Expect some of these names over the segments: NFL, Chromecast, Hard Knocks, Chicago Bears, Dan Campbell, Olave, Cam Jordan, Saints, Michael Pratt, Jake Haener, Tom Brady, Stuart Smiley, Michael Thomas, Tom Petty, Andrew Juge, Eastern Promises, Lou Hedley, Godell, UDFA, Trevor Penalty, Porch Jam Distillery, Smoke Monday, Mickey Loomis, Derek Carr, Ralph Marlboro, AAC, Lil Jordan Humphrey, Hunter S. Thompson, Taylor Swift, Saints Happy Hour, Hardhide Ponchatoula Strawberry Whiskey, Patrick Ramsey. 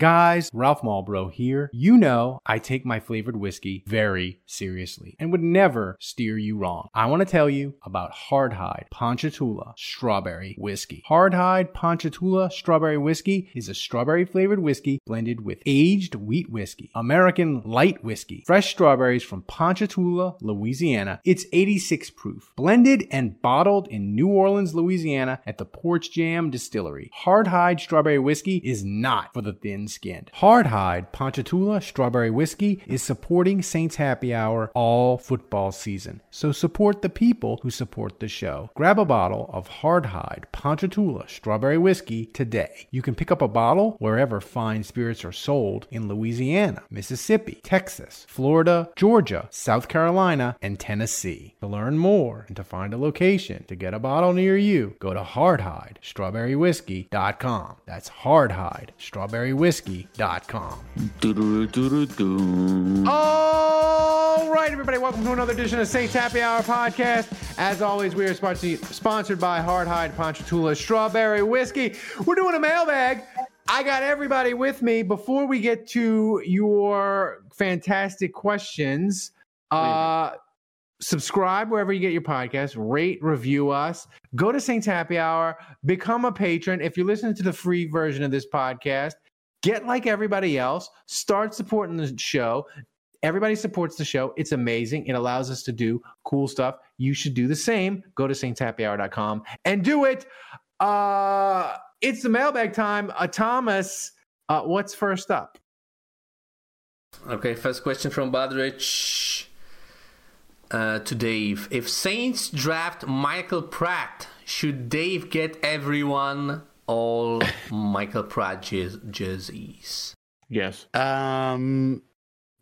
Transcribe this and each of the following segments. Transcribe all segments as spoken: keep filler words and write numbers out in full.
Guys, Ralph Marlboro here. You know I take my flavored whiskey very seriously and would never steer you wrong. I want to tell you about Hardhide Ponchatoula Strawberry Whiskey. Hardhide Ponchatoula Strawberry Whiskey is a strawberry flavored whiskey blended with aged wheat whiskey, American light whiskey, fresh strawberries from Ponchatoula, Louisiana. It's eighty-six proof, blended and bottled in New Orleans, Louisiana at the Porch Jam Distillery. Hardhide Strawberry Whiskey is not for the thin skinned. Hardhide Ponchatoula Strawberry Whiskey is supporting Saints Happy Hour all football season. So support the people who support the show. Grab a bottle of Hardhide Ponchatoula Strawberry Whiskey today. You can pick up a bottle wherever fine spirits are sold in Louisiana, Mississippi, Texas, Florida, Georgia, South Carolina, and Tennessee. To learn more and to find a location to get a bottle near you, go to hardhide strawberry whiskey dot com. That's Hardhide Strawberry Whiskey. whiskey dot com. All right, everybody, welcome to another edition of Saints Happy Hour podcast. As always, we are sponsored by Hardhide Ponchatoula Strawberry Whiskey. We're doing a mailbag. I got everybody with me. Before we get to your fantastic questions, uh, subscribe wherever you get your podcast. Rate, review us. Go to Saints Happy Hour. Become a patron. If you're listening to the free version of this podcast, get like everybody else. Start supporting the show. Everybody supports the show. It's amazing. It allows us to do cool stuff. You should do the same. Go to saints happy hour dot com and do it. Uh, it's the mailbag time. Uh, Thomas, uh, what's first up? Okay, first question from Badrich uh, to Dave. If Saints draft Michael Pratt, should Dave get everyone all Michael Pratt jerseys? Yes. Um,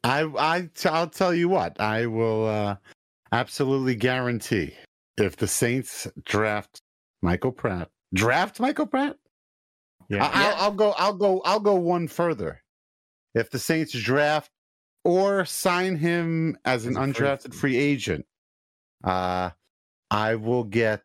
I I I'll tell you what. I will uh, absolutely guarantee if the Saints draft Michael Pratt, draft Michael Pratt. Yeah. I, I'll, I'll go. I'll go. I'll go one further. If the Saints draft or sign him as an undrafted free agent, uh, I will get.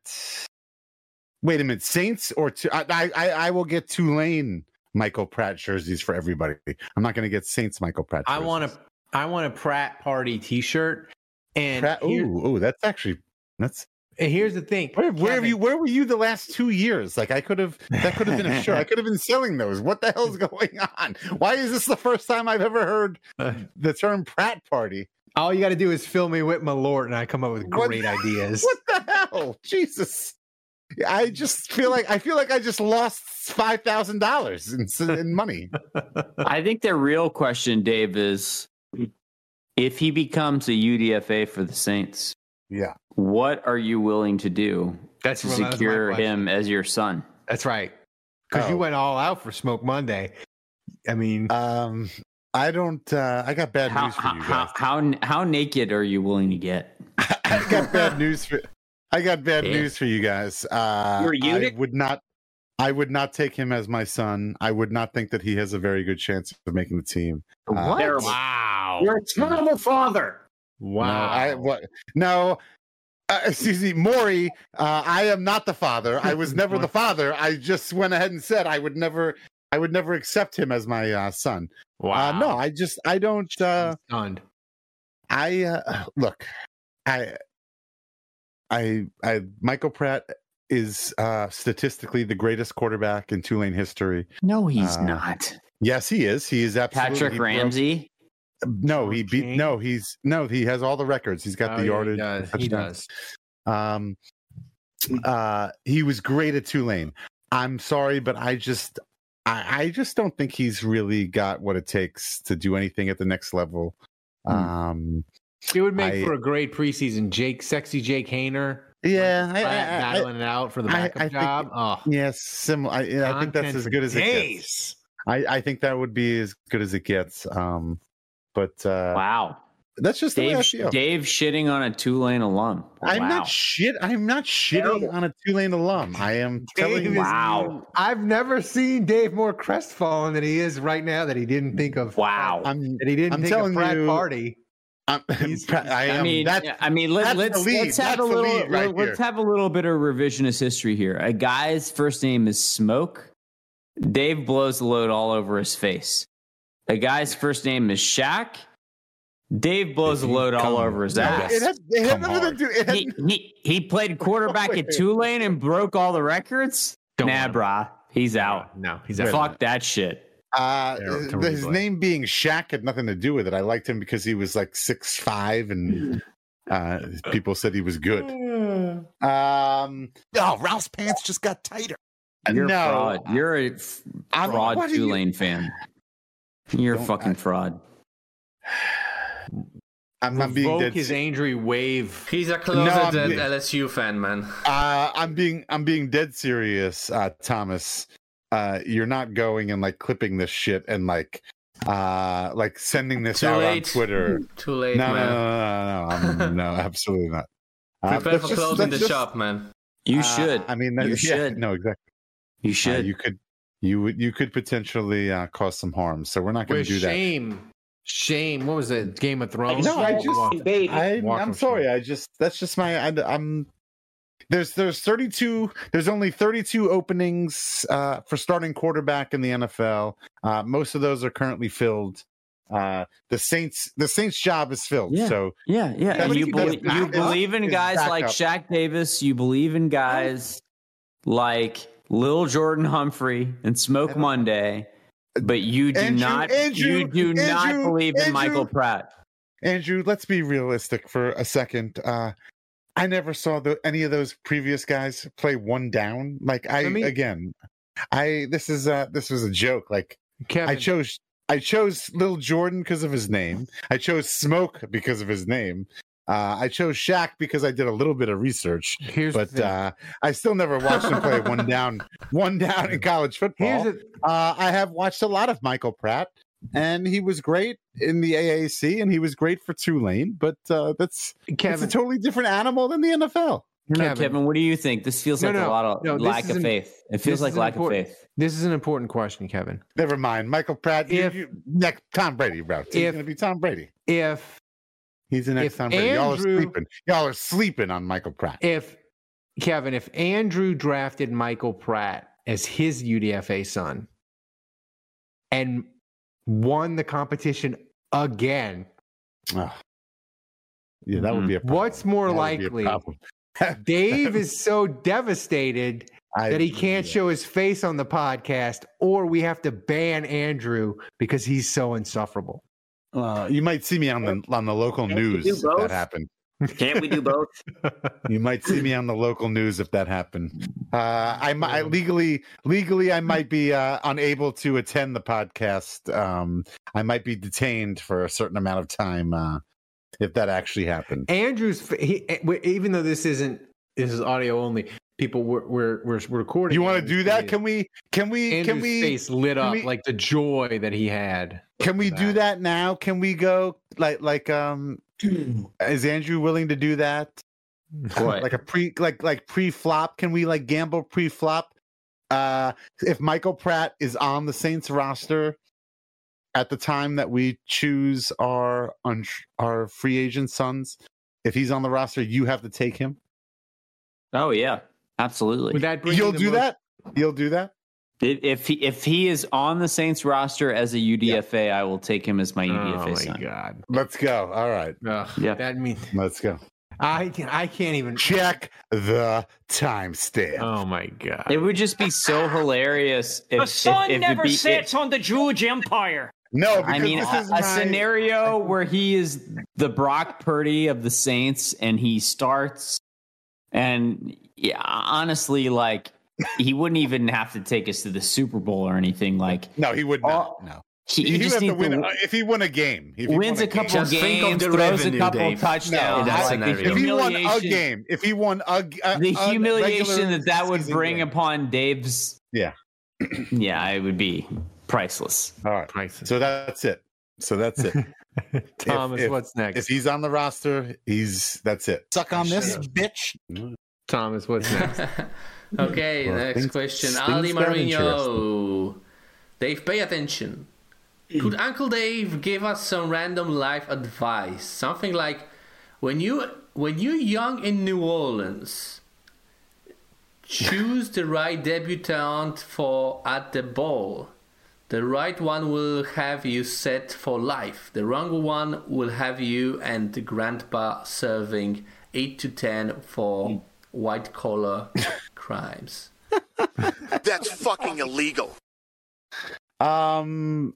Wait a minute, Saints or two, I, I I will get Tulane Michael Pratt jerseys for everybody. I'm not going to get Saints Michael Pratt jerseys. I want a I want a Pratt Party T-shirt. And Pratt, here, ooh, ooh, that's actually that's. And here's the thing: where, where have you? Where were you the last two years? Like I could have that could have been a shirt. I could have been selling those. What the hell is going on? Why is this the first time I've ever heard the term Pratt Party? All you got to do is fill me with my Lord, and I come up with great what, ideas. What the hell, Jesus. I just feel like I feel like I just lost five thousand dollars in money. I think the real question, Dave, is if he becomes a U D F A for the Saints. Yeah. What are you willing to do That's to well, secure him as your son? That's right. Because oh. you went all out for Smoke Monday. I mean, um, I don't. Uh, I got bad how, news for you guys. How, how how naked are you willing to get? I got bad news for. I got bad yeah. news for you guys. Uh, You're a unit? I would not. I would not take him as my son. I would not think that he has a very good chance of making the team. What? Uh, wow! You're a terrible father. Wow! No, I what? No. Uh, excuse me, Maury. Uh, I am not the father. I was never the father. I just went ahead and said I would never. I would never accept him as my uh, son. Wow! Uh, no, I just. I don't. Uh, I uh, look. I. I, I, Michael Pratt is uh, statistically the greatest quarterback in Tulane history. No, he's uh, not. Yes, he is. He is absolutely Patrick Ramsey. Broke. No, he beat. No, he's no. He has all the records. He's got oh, the yardage. Yeah, he does. He does. Um, uh, he was great at Tulane. I'm sorry, but I just, I, I just don't think he's really got what it takes to do anything at the next level. Mm. Um. It would make I, for a great preseason. Jake, sexy Jake Haener. Yeah, I, I, battling I, I, it out for the backup I, I job. Think, oh, yes, similar. I, I think that's as good as days. it gets. I, I think that would be as good as it gets. Um, but uh, wow, That's just Dave, the way I feel. Dave shitting on a Tulane alum. Wow. I'm not shit. I'm not shitting Dave. on a Tulane alum. I am telling you. Wow. I've never seen Dave more crestfallen than he is right now that he didn't think of. Wow. I'm, that he didn't I'm think telling of Pratt you, Party. I'm, I, am, I mean, that's, I mean, let, that's let's lead. let's have that's a little right let's here. have a little bit of revisionist history here. A guy's first name is Smoke. Dave blows the load all over his face. A guy's first name is Shaq. Dave blows the load all over his ass. It has, it has nothing to do, it has, he, he, he played quarterback at Tulane and broke all the records? Don't nah, brah. He's out. No, he's out. Fuck that shit. Uh, his name being Shaq had nothing to do with it. I liked him because he was like six five and uh, people said he was good. Um, oh, Ralph's pants just got tighter. You're no. Fraud. You're a f- fraud Tulane you? fan. You're Don't, a fucking I, fraud. I'm not being dead. His angry wave. He's a closet no, being, L S U fan, man. Uh, I'm being I'm being dead serious, uh, Thomas. Uh, you're not going and like clipping this shit and like uh, like sending this Too out late. on Twitter. Too late, no, man. No, no, no, no, no, no absolutely not. Uh, Prepare for just, closing the just, shop, man. You should. Uh, I mean, that, you yeah, should. No, exactly. You should. Uh, you could. You would. You could potentially uh, cause some harm. So we're not going to do that. Shame. Shame. What was it? Game of Thrones? No, I just, baby. I, I'm sorry. I just, that's just my, I, I'm, there's, there's thirty-two, there's only thirty-two openings uh, for starting quarterback in the N F L. Uh, most of those are currently filled. Uh, the Saints, the Saints job is filled. Yeah. So yeah, yeah. And you believe, you believe in guys like up. Shaq Davis. You believe in guys like Lil Jordan Humphrey and Smoke Monday. But you do Andrew, not, Andrew, you do Andrew, not believe Andrew, in Michael Pratt. Andrew, let's be realistic for a second. Uh, I never saw the, any of those previous guys play one down. Like I, I mean, again, I this is uh this was a joke. Like Kevin. I chose I chose Lil Jordan because of his name. I chose Smoke because of his name. Uh, I chose Shaq because I did a little bit of research, Here's but uh, I still never watched him play one down, one down in college football. Here's a- uh, I have watched a lot of Michael Pratt, and he was great in the A A C, and he was great for Tulane. But uh, that's Kevin. It's a totally different animal than the N F L. No, Kevin. Kevin, what do you think? This feels no, like no, a lot of no, lack of an, faith. It feels like lack of faith. This is an important question, Kevin. Never mind, Michael Pratt. If you, you, next, Tom Brady, bro, it's going to be Tom Brady. If He's the next time. Y'all are sleeping. Y'all are sleeping on Michael Pratt. If Kevin, if Andrew drafted Michael Pratt as his U D F A son and won the competition again, oh. yeah, that would be a problem. What's more that likely? Dave is so devastated I, that he can't yeah. show his face on the podcast, or we have to ban Andrew because he's so insufferable. Uh, you might see me on the on the local Can't news if that happened. Can't we do both? You might see me on the local news if that happened. Uh, I, I legally legally I might be uh, unable to attend the podcast. Um, I might be detained for a certain amount of time uh, if that actually happened. Andrew's he, even though this isn't this is audio only. People, we're we're we're recording. You want to do that? Face. Can we? Can we? Andrew's can we? Face lit up we, like the joy that he had. Can we that. do that now? Can we go like like um? Is Andrew willing to do that? What? like a pre like like pre flop? Can we like gamble pre flop? Uh, if Michael Pratt is on the Saints roster at the time that we choose our our free agent sons, if he's on the roster, you have to take him. Oh yeah. Absolutely. That You'll do most- that? You'll do that? If he, if he is on the Saints roster as a U D F A, yeah. I will take him as my U D F A oh my son. God. Let's go. All right. Uh, yeah. That means Let's go. I I can't even check the timestamp. Oh my God. It would just be so hilarious if the sun if, if never be, sits it, on the Juge Empire. No, I mean this a, is a my... scenario where he is the Brock Purdy of the Saints and he starts and yeah, honestly, like he wouldn't even have to take us to the Super Bowl or anything. Like, no, he would not. Uh, no, he, he, he just needs to win. To, if he won a game, if he wins a, a game, couple games, throws revenue, a couple Dave. touchdowns. No, like, the if he won a game, if he won a, a the humiliation a that that would bring game. upon Dave's, yeah, yeah, it would be priceless. All right, priceless. So that's it. So that's it. Thomas, if, if, what's next? If he's on the roster, he's that's it. Suck on this, up. bitch. Thomas, what's next? Okay, well, next things, question. Things Ali Marino. Dave, pay attention. Could Uncle Dave give us some random life advice? Something like, when you when you're young in New Orleans, choose the right debutante for at the ball. The right one will have you set for life. The wrong one will have you and the grandpa serving eight to ten for white collar crimes. That's fucking illegal. Um,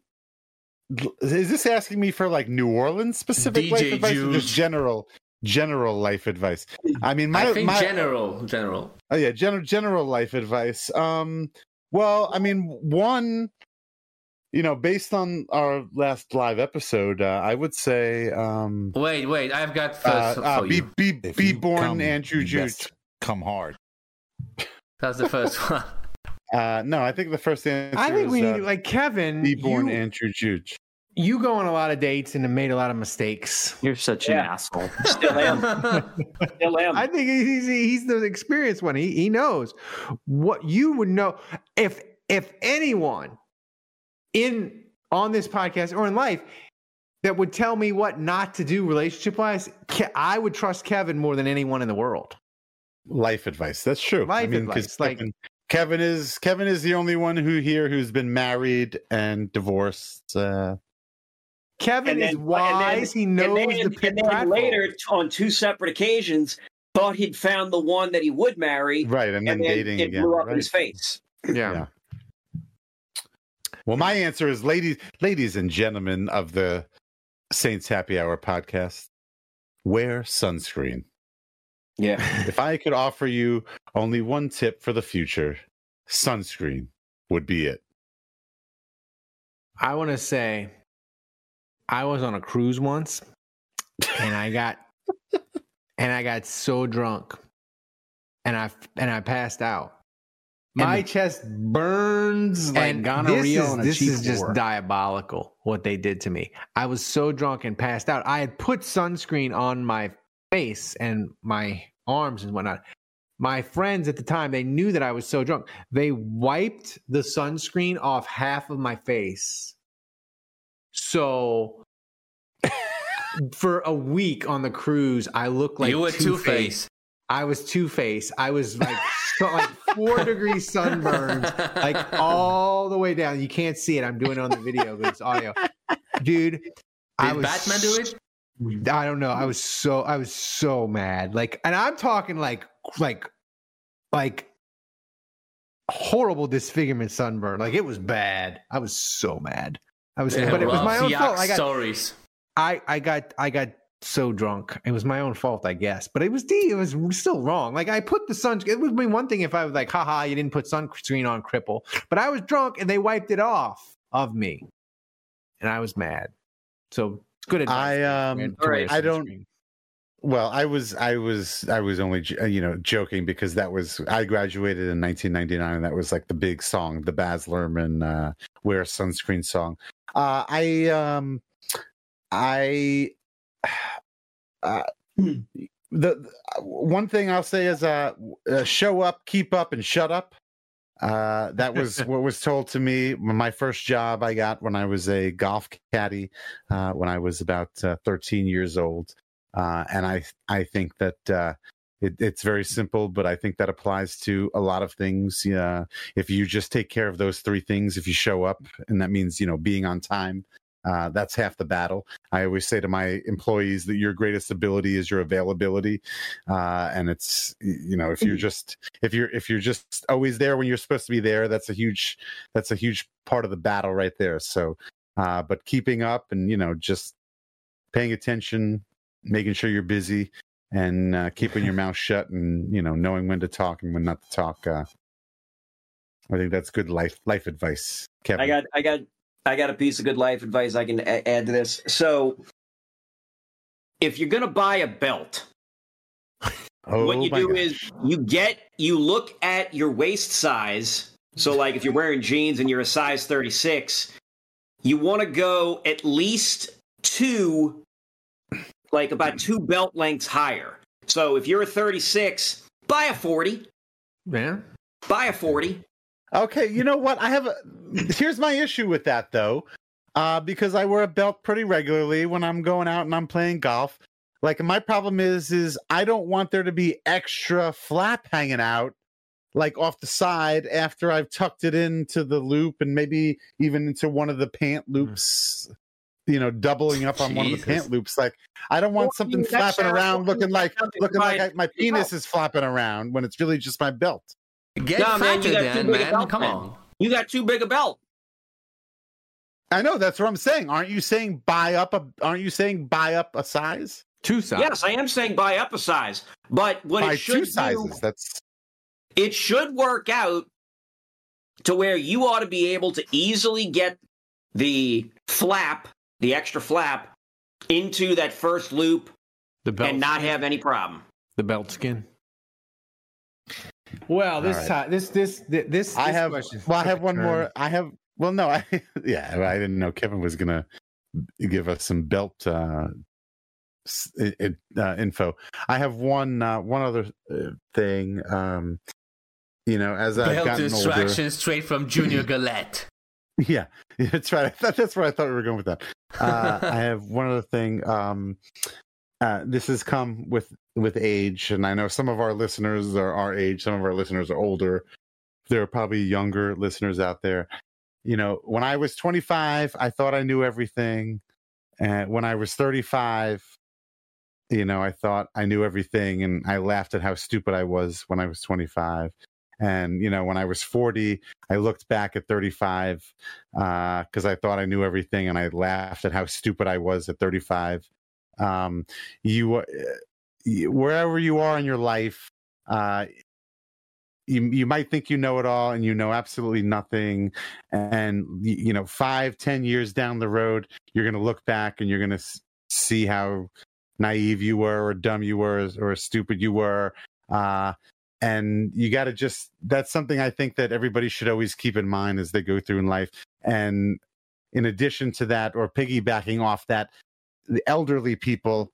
is this asking me for like New Orleans specific D J life advice, Juge, or just general general life advice? I mean, my I think my, general general. Oh yeah, general general life advice. Um, well, I mean, one, you know, based on our last live episode, uh, I would say. Um, wait, wait, I've got first uh, uh, for be, you. Be be, be you born come, Andrew Juge. Come hard. That's the first one. Uh, no, I think the first answer I think is, we need, uh, like Kevin, be born you, Andrew Juge. You go on a lot of dates and have made a lot of mistakes. You're such yeah. an asshole. Still am. Still am. I think he's he's the experienced one. He he knows what you would know if if anyone in on this podcast or in life that would tell me what not to do relationship wise. Ke- I would trust Kevin more than anyone in the world. Life advice. That's true. Life I mean, advice, like. Kevin- Kevin is Kevin is the only one who here who's been married and divorced. Uh, Kevin then, is wise; then, he knows and then, the pit. And then later, on two separate occasions, thought he'd found the one that he would marry. Right, and then, and then dating it again, blew up right? in his face. Yeah. yeah. Well, my answer is, ladies, ladies and gentlemen of the Saints Happy Hour podcast, wear sunscreen. Yeah. If I could offer you only one tip for the future, sunscreen would be it. I want to say I was on a cruise once and I got and I got so drunk and I and I passed out. My and chest burns like gonorrhea on a cheap This is just war. diabolical what they did to me. I was so drunk and passed out. I had put sunscreen on my face and my arms and whatnot. My friends at the time, they knew that I was so drunk. They wiped the sunscreen off half of my face. So for a week on the cruise, I looked like you were Two-Face. I was Two-Face. I was like so like four degree sunburned, like all the way down. You can't see it. I'm doing it on the video, but it's audio, dude. Did I was Batman do it? I don't know. I was so I was so mad. Like, and I'm talking like like like horrible disfigurement sunburn. Like it was bad. I was so mad. I was, yeah, but well, it was my own yuck fault. I got stories. I I got I got so drunk. It was my own fault, I guess. But it was D. It was still wrong. Like I put the sun. It would be one thing if I was like, haha, you didn't put sunscreen on, cripple. But I was drunk, and they wiped it off of me, and I was mad. So. Good advice. I um, right. I don't. Well, I was, I was, I was only, you know, joking because that was I graduated in nineteen ninety-nine, and that was like the big song, the Baz Luhrmann uh, "Wear Sunscreen" song. Uh, I, um, I, uh, the, the one thing I'll say is, uh, uh, show up, keep up, and shut up. Uh, that was what was told to me. My first job I got when I was a golf caddy, uh, when I was about uh, thirteen years old. Uh, and I, I think that uh, it, it's very simple, but I think that applies to a lot of things. Uh, if you just take care of those three things, if you show up, and that means, you know, being on time, uh, that's half the battle. I always say to my employees that your greatest ability is your availability. Uh, and it's, you know, if you're just, if you're, if you're just always there when you're supposed to be there, that's a huge, that's a huge part of the battle right there. So, uh, but keeping up and, you know, just paying attention, making sure you're busy and, uh, keeping your mouth shut and, you know, knowing when to talk and when not to talk. Uh, I think that's good life, life advice. Kevin. I got, I got, I got a piece of good life advice I can a- add to this. So, if you're going to buy a belt, oh, what you do gosh. is you get, you look at your waist size. So, like if you're wearing jeans and you're a size thirty-six, you want to go at least two, like about two belt lengths higher. So if you're a thirty-six, buy a forty. Yeah. Buy a forty. Okay, you know what? I have a, here's my issue with that, though, uh, because I wear a belt pretty regularly when I'm going out and I'm playing golf. Like, my problem is, is I don't want there to be extra flap hanging out, like, off the side after I've tucked it into the loop and maybe even into one of the pant loops, you know, doubling up on Jesus. One of the pant loops. Like, I don't want well, something flapping around looking like looking right. like I, my penis is flapping around when it's really just my belt. Get no, man, you got then, too big man. A belt, Come man. on. You got too big a belt. I know, that's what I'm saying. Aren't you saying buy up a aren't you saying buy up a size? Two sizes. Yes, I am saying buy up a size. But what buy it should two sizes, do, that's it should work out to where you ought to be able to easily get the flap, the extra flap, into that first loop the belt and not skin. Have any problem. The belt skin. Well, this right. time, this this this this I have. Question. Well, I have one more. I have. Well, no, I yeah, I didn't know Kevin was gonna give us some belt uh, uh, info. I have one uh, one other thing. Um, you know, as I belt gotten distraction older, straight from Junior Galette. Yeah, that's right. I thought that's where I thought we were going with that. Uh, I have one other thing. Um, Uh, this has come with, with age, and I know some of our listeners are our age. Some of our listeners are older. There are probably younger listeners out there. You know, when I was twenty-five, I thought I knew everything. And when I was thirty-five, you know, I thought I knew everything, and I laughed at how stupid I was when I was twenty-five. And, you know, when I was forty, I looked back at thirty-five uh, because I thought I knew everything, and I laughed at how stupid I was at thirty-five. Um, you, uh, wherever you are in your life, uh, you, you might think you know it all and you know absolutely nothing. And, you know, five, ten years down the road, you're going to look back and you're going to see how naive you were or dumb you were or stupid you were. Uh, and you got to just, that's something I think that everybody should always keep in mind as they go through in life. And in addition to that, or piggybacking off that, the elderly people,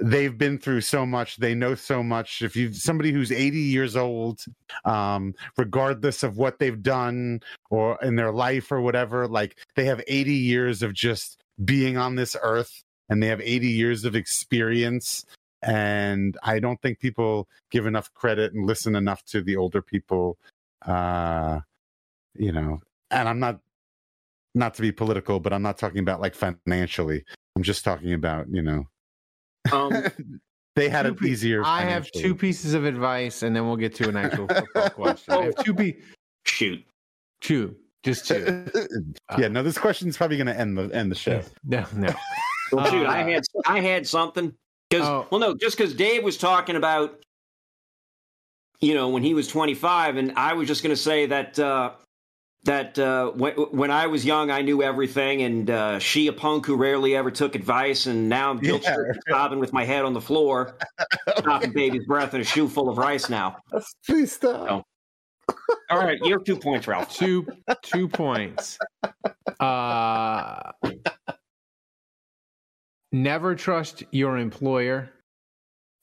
they've been through so much, they know so much. If you somebody who's eighty years old, um, regardless of what they've done or in their life or whatever, like they have eighty years of just being on this earth, and they have eighty years of experience. And I don't think people give enough credit and listen enough to the older people, uh, you know. And I'm not not to be political, but I'm not talking about like financially. I'm just talking about, you know, um, they had it easier. I have two pieces of advice, and then we'll get to an actual football question. I have two be- Shoot. Two. Just two. yeah, uh, no, this question's probably going to end the end the show. No, no. Well, shoot, uh, I had I had something. Because oh. Well, no, just because Dave was talking about, you know, when he was twenty-five, and I was just going to say that uh, – That uh, when, when I was young, I knew everything, and uh, she a punk who rarely ever took advice, and now I'm guilt yeah. sobbing with my head on the floor, stopping baby's breath in a shoe full of rice now. Please stop. So. All right, you have two points, Ralph. Two two points. Uh, never trust your employer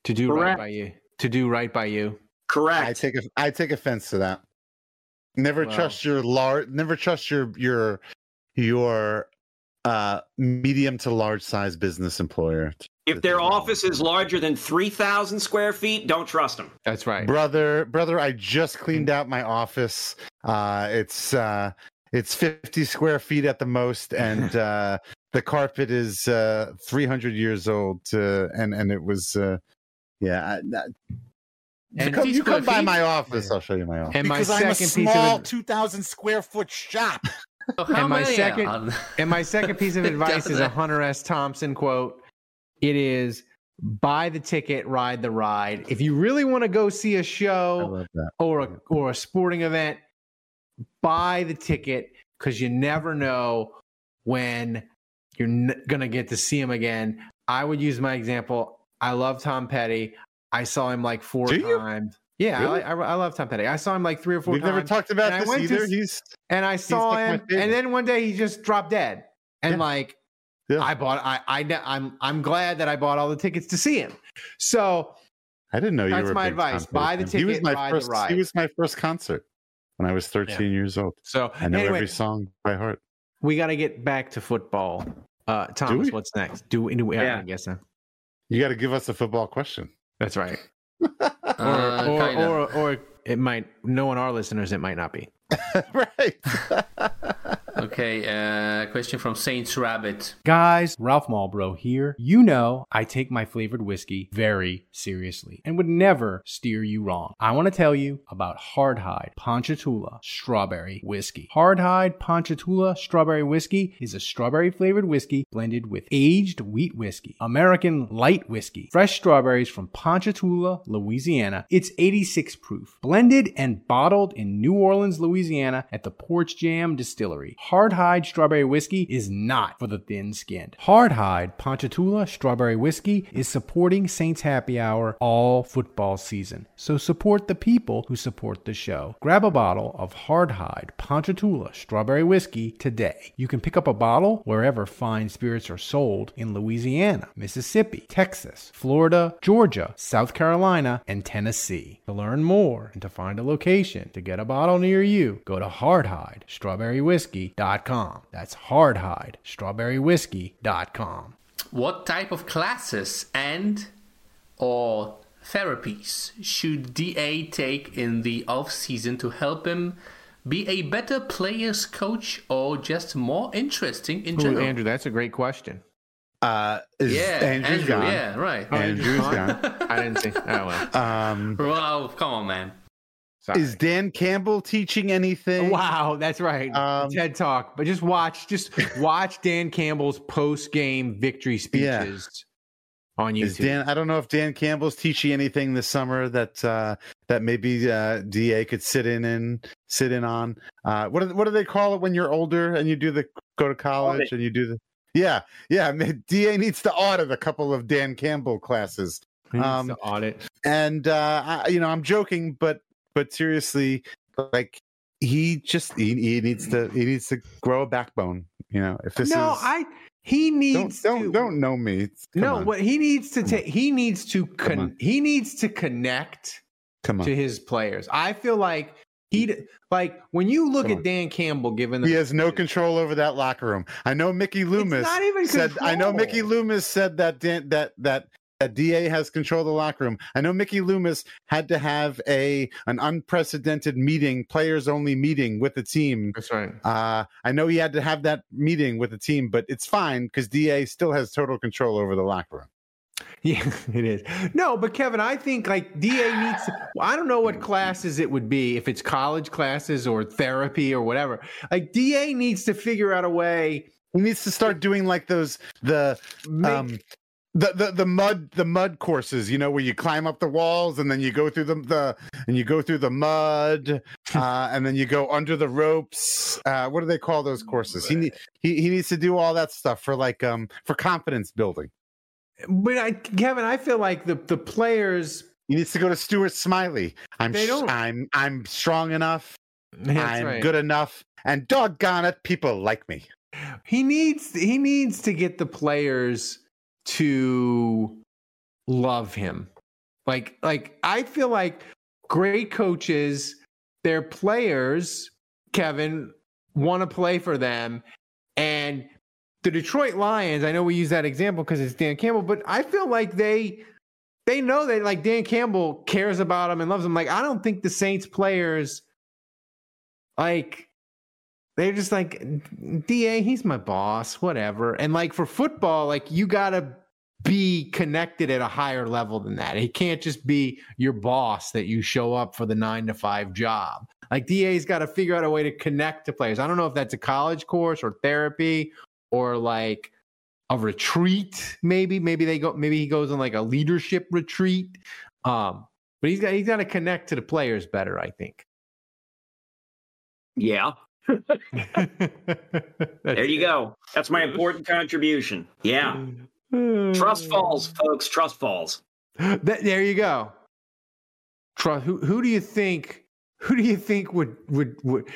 to do Correct. right by you. To do right by you. Correct. I take I take offense to that. Never wow. trust your large. Never trust your your your uh, medium to large size business employer. If their office is larger than three thousand square feet, don't trust them. That's right, brother. Brother, I just cleaned out my office. Uh, it's uh, it's fifty square feet at the most, and uh, the carpet is uh, three hundred years old. Uh, and and it was uh, yeah. I, I, Come, you come feet? by my office, I'll show you my office. And my because second I'm a small piece of ad- two thousand square foot shop. So and, my second, and my second piece of advice is a Hunter S. Thompson quote. It is, buy the ticket, ride the ride. If you really want to go see a show or a, or a sporting event, buy the ticket, because you never know when you're n- going to get to see him again. I would use my example. I love Tom Petty. I saw him like four times. Yeah, really? I, I, I love Tom Petty. I saw him like three or four We've times. We've never talked about this either. To, he's, and I saw he's like him, and then one day he just dropped dead. And yeah. like, Yeah. I bought. I, I. I'm. I'm glad that I bought all the tickets to see him. So I didn't know you that's were. That's my advice. Buy the ticket. He was my buy first. The ride. He was my first concert when I was thirteen yeah. years old. So I know anyway, every song by heart. We got to get back to football. Uh, Thomas, what's next? Do we? Do we yeah. I guess so. You got to give us a football question. That's right. or, uh, or, or, or, or it might. Knowing our listeners, it might not be. Right. Okay, uh, question from Saints Rabbit. Guys, Ralph Marlboro here. You know I take my flavored whiskey very seriously and would never steer you wrong. I want to tell you about Hardhide Ponchatoula Strawberry Whiskey. Hardhide Ponchatoula Strawberry Whiskey is a strawberry-flavored whiskey blended with aged wheat whiskey, American light whiskey, fresh strawberries from Ponchatoula, Louisiana. It's eighty-six proof, blended and bottled in New Orleans, Louisiana at the Porch Jam Distillery. Hardhide Strawberry Whiskey is not for the thin-skinned. Hardhide Ponchatoula Strawberry Whiskey is supporting Saints Happy Hour all football season. So support the people who support the show. Grab a bottle of Hardhide Ponchatoula Strawberry Whiskey today. You can pick up a bottle wherever fine spirits are sold in Louisiana, Mississippi, Texas, Florida, Georgia, South Carolina, and Tennessee. To learn more and to find a location to get a bottle near you, go to Hardhide Strawberry Whiskey. Com. That's hardhide strawberry whiskey dot com. What type of classes and or therapies should D A take in the offseason to help him be a better player's coach or just more interesting in general? Ooh, Andrew, that's a great question. Uh, is yeah, Andrew's Andrew, gone. Yeah, right. Oh, Andrew's gone. I didn't see that one. Um, well, come on, man. Sorry. Is Dan Campbell teaching anything? Wow, that's right. Um, TED Talk. But just watch, just watch Dan Campbell's post-game victory speeches yeah. on YouTube. Is Dan, I don't know if Dan Campbell's teaching anything this summer that uh, that maybe uh, D A could sit in and sit in on. Uh, what do, what do they call it when you're older and you do the go to college and you do the yeah yeah. D A needs to audit a couple of Dan Campbell classes. He needs um, to audit. And uh, I, you know, I'm joking, but. But seriously, like he just he, he needs to he needs to grow a backbone. You know, if this no, is, I he needs don't don't, to, don't know me. Come no, on. What he needs to take he needs to con, he needs to connect Come on. to his players. I feel like he like when you look Come at Dan Campbell, given the he has no control over that locker room. I know Mickey Loomis not even said. Control. I know Mickey Loomis said that Dan, that that. That D A has control of the locker room. I know Mickey Loomis had to have a an unprecedented meeting, players only meeting with the team. That's right. Uh, I know he had to have that meeting with the team, but it's fine because D A still has total control over the locker room. Yeah, it is. No, but Kevin, I think like D A needs to, I don't know what classes it would be, if it's college classes or therapy or whatever. Like D A needs to figure out a way. He needs to start doing like those the. Um, The, the the mud the mud courses, you know, where you climb up the walls and then you go through the, the and you go through the mud uh, and then you go under the ropes. Uh, what do they call those courses? He, he he needs to do all that stuff for like um for confidence building. But I, Kevin, I feel like the the players. He needs to go to Stuart Smiley. I'm I'm I'm strong enough. That's I'm right. good enough, and doggone it, people like me. He needs he needs to get the players to love him. Like, like I feel like great coaches, their players, Kevin, want to play for them. And the Detroit Lions, I know we use that example because it's Dan Campbell, but I feel like they they know that like Dan Campbell cares about them and loves them. Like, I don't think the Saints players, like, they're just like, D A, he's my boss, whatever. And like for football, like you got to be connected at a higher level than that. He can't just be your boss that you show up for the nine to five job. Like D A's got to figure out a way to connect to players. I don't know if that's a college course or therapy or like a retreat. Maybe, maybe they go, maybe he goes on like a leadership retreat. Um, but he's got, he's got to connect to the players better, I think. Yeah. There you go. That's my important contribution. Yeah. Trust falls, folks. Trust falls. There you go. Trust. Who, who do you think? Who do you think would would would?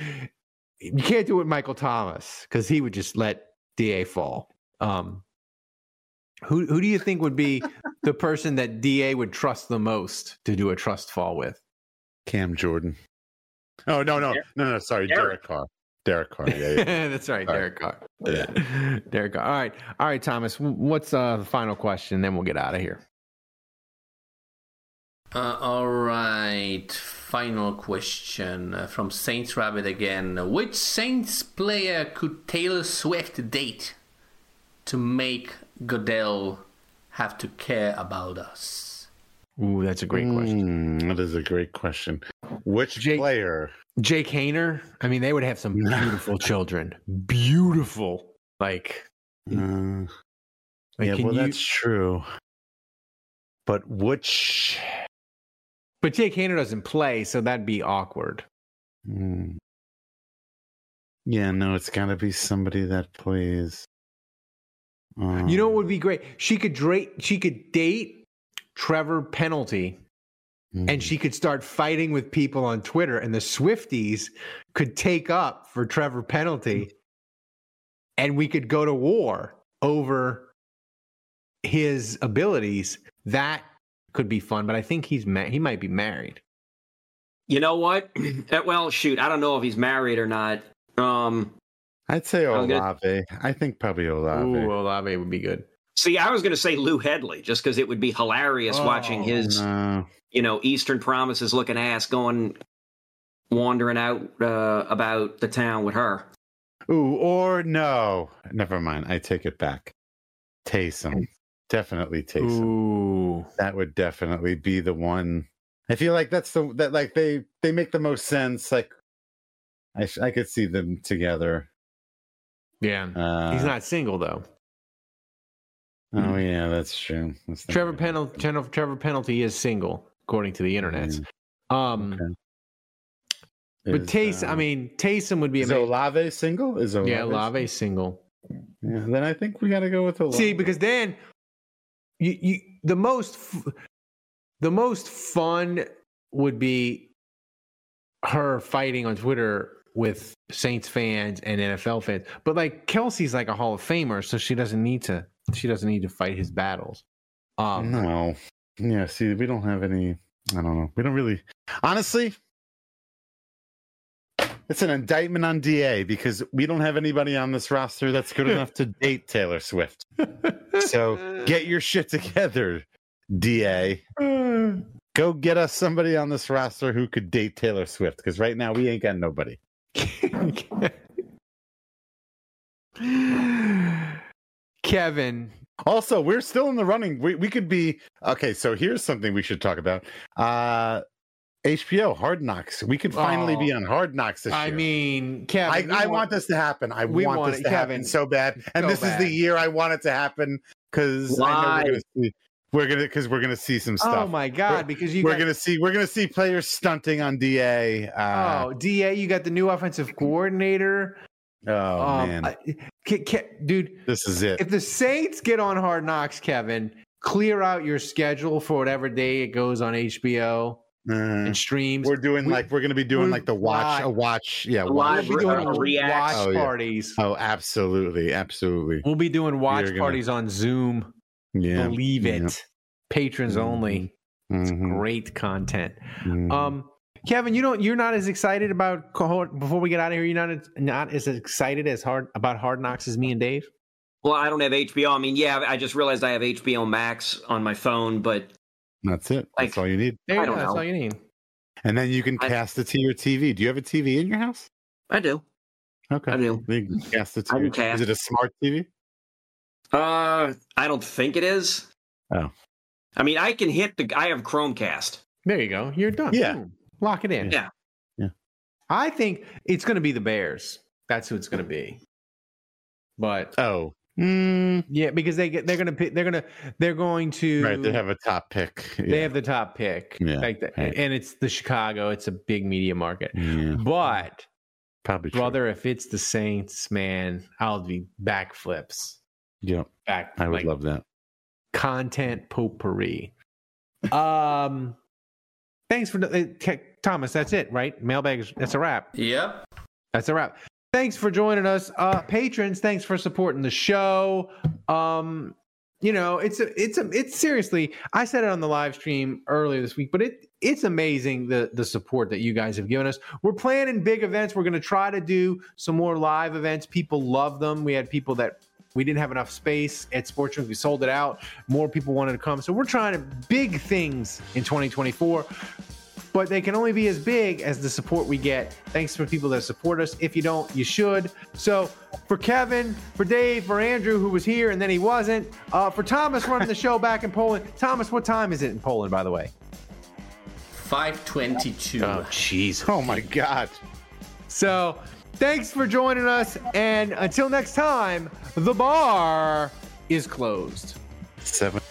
You can't do it with Michael Thomas because he would just let D A fall. Um, who who do you think would be the person that D A would trust the most to do a trust fall with? Cam Jordan. Oh, no, no, no, no. Sorry, Derek, Derek Carr. Derek Carr. Yeah, yeah. That's right, sorry. Derek Carr. Yeah. Derek Carr. All right. All right, Thomas. What's uh, the final question? Then we'll get out of here. Uh, all right. Final question from Saints Rabbit again. Which Saints player could Taylor Swift date to make Godell have to care about us? Ooh, that's a great question. Mm, that is a great question. Which Jake, player? Jake Haener. I mean, they would have some beautiful children. Beautiful. Like, uh, like yeah, well, you... that's true. But which... But Jake Haener doesn't play, so that'd be awkward. Mm. Yeah, no, it's got to be somebody that plays. Um, you know what would be great? She could, dra- she could date Trevor Penalty, mm. and she could start fighting with people on Twitter, and the Swifties could take up for Trevor Penalty, mm. and we could go to war over his abilities. That could be fun, but I think he's ma- he might be married. You know what? Well, shoot, I don't know if he's married or not. Um, I'd say Olave. Gonna... I think probably Olave. Ooh, Olave would be good. See, I was going to say Lou Hedley, just because it would be hilarious oh, watching his, no. you know, Eastern Promises looking ass going wandering out uh, about the town with her. Ooh, or no, never mind. I take it back. Taysom. Definitely Taysom. Ooh. That would definitely be the one. I feel like that's the that like they they make the most sense. Like I I could see them together. Yeah, uh, he's not single though. Oh yeah, that's true. That's Trevor Penalty. Trevor Penalty is single, according to the internet. Mm. Um, okay. But Taysom, uh, I mean Taysom would be. Is amazing. Olave single? Is Olave? Yeah, Olave single. Yeah, then I think we got to go with Olave. See, because then. You, you, the most the most fun would be her fighting on Twitter with Saints fans and N F L fans. But like Kelsey's like a Hall of Famer, so she doesn't need to she doesn't need to fight his battles. Um, no. Yeah, see, we don't have any I don't know. We don't really honestly it's an indictment on D A because we don't have anybody on this roster that's good enough to date Taylor Swift. So get your shit together, D A. Go get us somebody on this roster who could date Taylor Swift because right now we ain't got nobody. Kevin. Also, we're still in the running. We we could be okay. So here's something we should talk about. Uh, H B O Hard Knocks. We could finally oh, be on Hard Knocks this year. I mean, Kevin, I, I want, want this to happen. I want, want this it, to Kevin, happen so bad, and so this bad. is the year I want it to happen because I know we're gonna because we're, we're gonna see some stuff. Oh my God! We're, because you we're got, gonna see we're gonna see players stunting on D A. Uh, oh, D A, you got the new offensive coordinator. Oh um, man, I, Ke- Ke- dude, this is it. If the Saints get on Hard Knocks, Kevin, clear out your schedule for whatever day it goes on H B O. And streams. We're doing we, like we're going to be doing like the watch, uh, a watch, yeah, watch, we'll be doing uh, watch oh, parties. Yeah. Oh, absolutely, absolutely. We'll be doing watch You're parties gonna... on Zoom. Yeah, believe it. Yeah. Patrons mm-hmm. only. It's mm-hmm. great content. Mm-hmm. Um, Kevin, you don't. You're not as excited about before we get out of here. You're not not as excited as hard about Hard Knocks as me and Dave. Well, I don't have H B O. I mean, yeah, I just realized I have H B O Max on my phone, but. That's it. Like, that's all you need. There you go. That's all you need. And then you can I, cast it to your T V. Do you have a T V in your house? I do. Okay. I do. You can cast it to your T V. Is it a smart T V? Uh, I don't think it is. Oh. I mean, I can hit the... I have Chromecast. There you go. You're done. Yeah. Ooh, lock it in. Yeah. Yeah. I think it's going to be the Bears. That's who it's going to be. But... Oh. Mm, yeah, because they get they're gonna pick, they're gonna they're going to right. They have a top pick. Yeah. They have the top pick. Yeah, like the, right. And it's the Chicago. It's a big media market. Yeah. But probably brother, true. If it's the Saints, man, I'll be backflips. Yeah, back. I would like, love that content potpourri. um, thanks for uh, Thomas. That's it, right? Mailbag. That's a wrap. Yep, that's a wrap. Thanks for joining us. Uh, patrons, thanks for supporting the show. Um, you know, it's a, it's a, it's seriously, I said it on the live stream earlier this week, but it it's amazing the the support that you guys have given us. We're planning big events. We're going to try to do some more live events. People love them. We had people that we didn't have enough space at Sports Room. We sold it out. More people wanted to come. So we're trying to big things in twenty twenty-four. But they can only be as big as the support we get. Thanks for people that support us. If you don't, you should. So for Kevin, for Dave, for Andrew, who was here and then he wasn't, uh, for Thomas running the show back in Poland. Thomas, what time is it in Poland, by the way? five twenty-two. Oh, jeez. Oh, my God. So thanks for joining us. And until next time, the bar is closed. Seven.